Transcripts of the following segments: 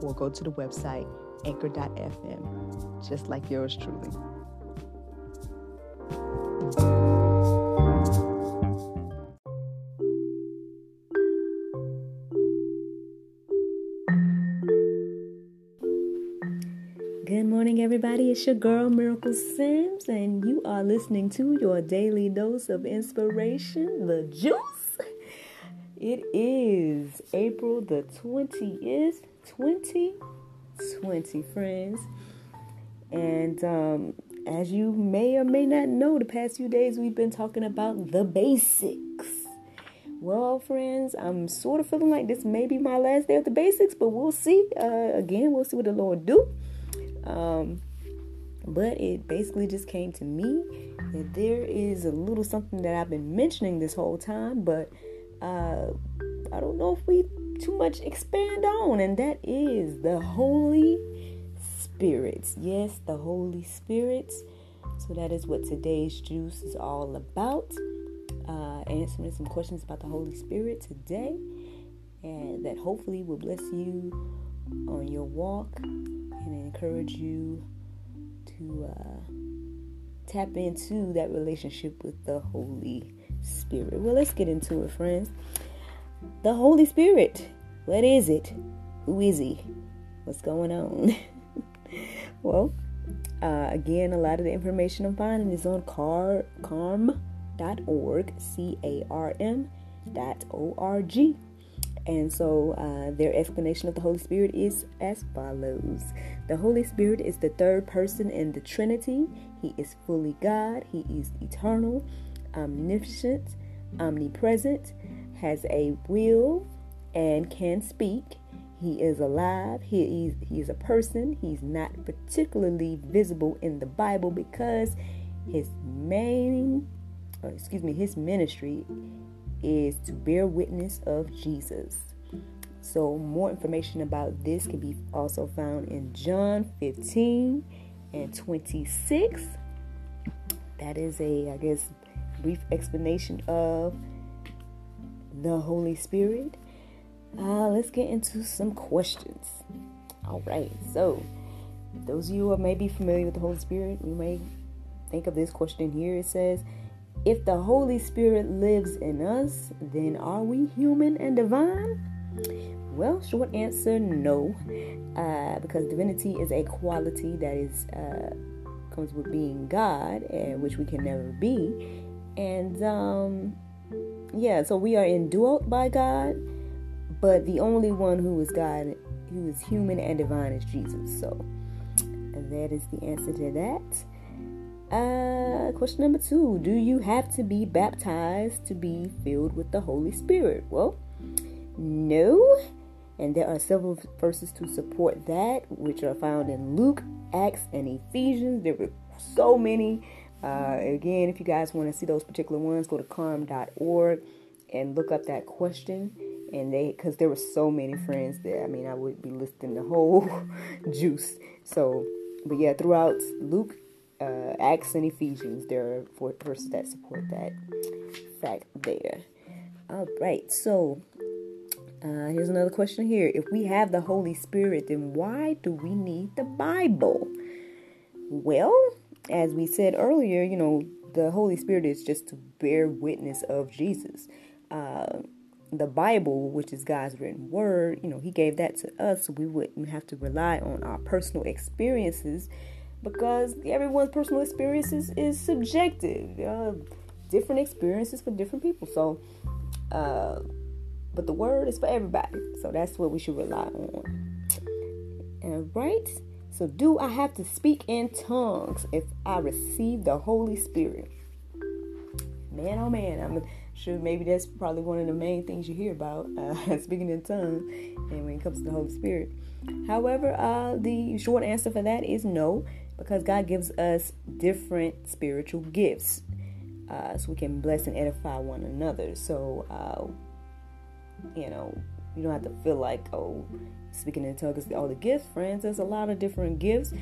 or go to the website, anchor.fm, just like yours truly. Good morning, everybody. It's your girl, Miracle Sims, and you are listening to your daily dose of inspiration, The Juice. It is April the 20th, 2020, friends. And as you may or may not know, the past few days we've been talking about the basics. Well, friends, I'm sort of feeling like this may be my last day at the basics, but we'll see. We'll see what the Lord do. But it basically just came to me that there is a little something that I've been mentioning this whole time, but I don't know if we too much expand on, and that is the Holy Spirit. Yes, the Holy Spirit. So that is what today's juice is all about. Answering some questions about the Holy Spirit today, and that hopefully will bless you on your walk and encourage you to tap into that relationship with the Holy Spirit. Well, let's get into it, friends. The Holy Spirit. What is it? Who is he? What's going on? Well, again, a lot of the information I'm finding is on carm.org, carm.org. And so their explanation of the Holy Spirit is as follows. The Holy Spirit is the third person in the Trinity. He is fully God. He is eternal, omniscient, omnipresent, has a will, and can speak. He is alive. He is a person. He's not particularly visible in the Bible because his ministry is to bear witness of Jesus. So more information about this can be also found in John 15 and 26. That is a brief explanation of the Holy Spirit. Let's get into some questions. All right. So those of you who are maybe familiar with the Holy Spirit, you may think of this question here. It says, if the Holy Spirit lives in us, then are we human and divine? Well, short answer, no. Because divinity is a quality that is comes with being God, which we can never be. And so we are indwelt by God, but the only one who is God, who is human and divine, is Jesus. So that is the answer to that. Question number 2, do you have to be baptized to be filled with the Holy Spirit? Well, no, and there are several verses to support that, which are found in Luke, Acts, and Ephesians. There were so many. Again, if you guys want to see those particular ones, go to carm.org and look up that question, because there were so many, friends, there. I mean, I would be listing the whole juice. So, but yeah, throughout Luke, Acts, and Ephesians, there are 4 verses that support that fact there. All right, so here's another question here. If we have the Holy Spirit, then why do we need the Bible? Well, as we said earlier, the Holy Spirit is just to bear witness of Jesus. The Bible, which is God's written word, he gave that to us, so we wouldn't have to rely on our personal experiences, because everyone's personal experiences is subjective. Different experiences for different people. So, but the word is for everybody. So that's what we should rely on. All right. So do I have to speak in tongues if I receive the Holy Spirit? Man, oh man, Sure, maybe that's probably one of the main things you hear about, speaking in tongues, and when it comes to the Holy Spirit. However, the short answer for that is no, because God gives us different spiritual gifts, so we can bless and edify one another. So, you know, you don't have to feel like, oh, speaking in tongues is all the gifts, friends. There's a lot of different gifts.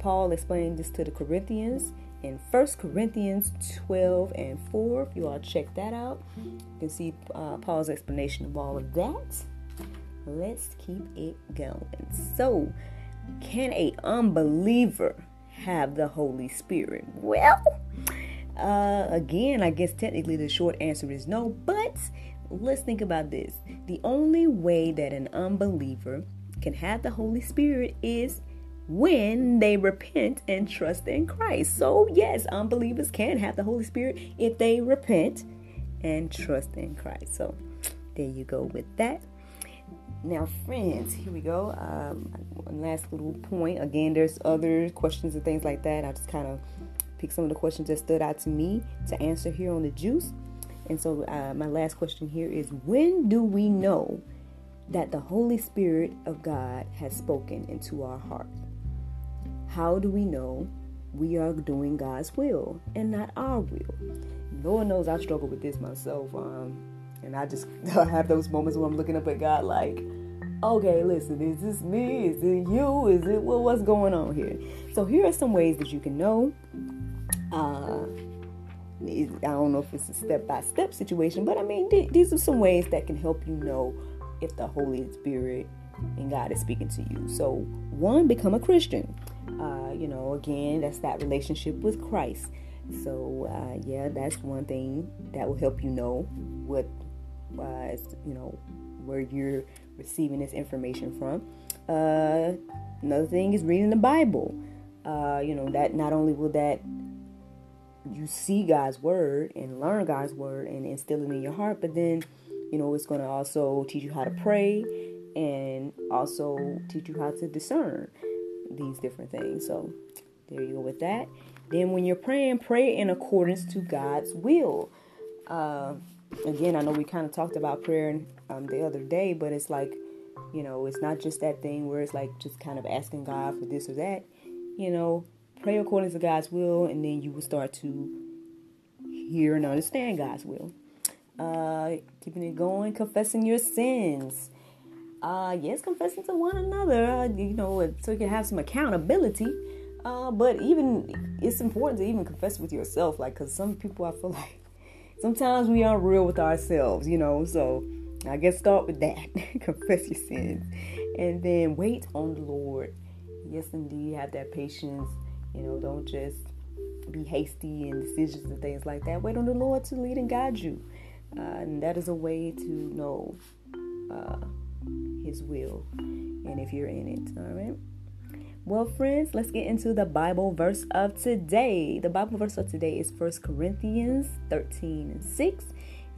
Paul explained this to the Corinthians in 1 Corinthians 12 and 4. If you all check that out, you can see Paul's explanation of all of that. Let's keep it going. So, can a unbeliever have the Holy Spirit? Well, again, I guess technically the short answer is no, but let's think about this. The only way that an unbeliever can have the Holy Spirit is when they repent and trust in Christ. So yes, unbelievers can have the Holy Spirit if they repent and trust in Christ. So there you go with that. Now, friends, here we go. Last little point. Again, there's other questions and things like that. I just kind of picked some of the questions that stood out to me to answer here on The Juice. And so my last question here is, when do we know that the Holy Spirit of God has spoken into our heart? How do we know we are doing God's will and not our will? Lord knows I struggle with this myself. And I just have those moments where I'm looking up at God like, okay, listen, is this me? Is it you? Is it what's going on here? So here are some ways that you can know. I don't know if it's a step-by-step situation, but I mean, these are some ways that can help you know if the Holy Spirit and God is speaking to you. So, one, become a Christian. You know, again, that's that relationship with Christ. So, yeah, that's one thing that will help you know what, you know, where you're receiving this information from. Another thing is reading the Bible. You know, that not only will that you see God's word and learn God's word and instill it in your heart, but then, you know, it's going to also teach you how to pray and also teach you how to discern these different things. So there you go with that. Then when you're praying, pray in accordance to God's will. Again, I know we kind of talked about prayer the other day, but it's like, you know, it's not just that thing where it's like just kind of asking God for this or that. You know, pray according to God's will, and then you will start to hear and understand God's will. Keeping it going, confessing your sins. Yes, confessing to one another, you know, so you can have some accountability. But even it's important to even confess with yourself, like, because some people, I feel like sometimes we aren't real with ourselves, you know. So I guess start with that. Confess your sins, and then wait on the Lord. Yes, indeed, have that patience. You know, don't just be hasty in decisions and things like that. Wait on the Lord to lead and guide you, and that is a way to know His will, and if you're in it, all right. Well, friends, let's get into the Bible verse of today. The Bible verse of today is 1 Corinthians 13 and 6.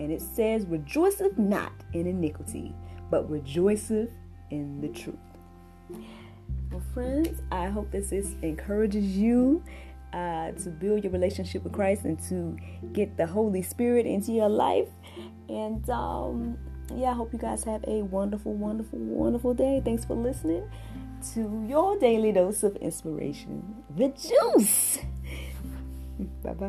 And it says, rejoiceth not in iniquity, but rejoiceth in the truth. Well, friends, I hope this encourages you to build your relationship with Christ and to get the Holy Spirit into your life. And yeah, I hope you guys have a wonderful, wonderful, wonderful day. Thanks for listening to your daily dose of inspiration, The Juice. Bye-bye.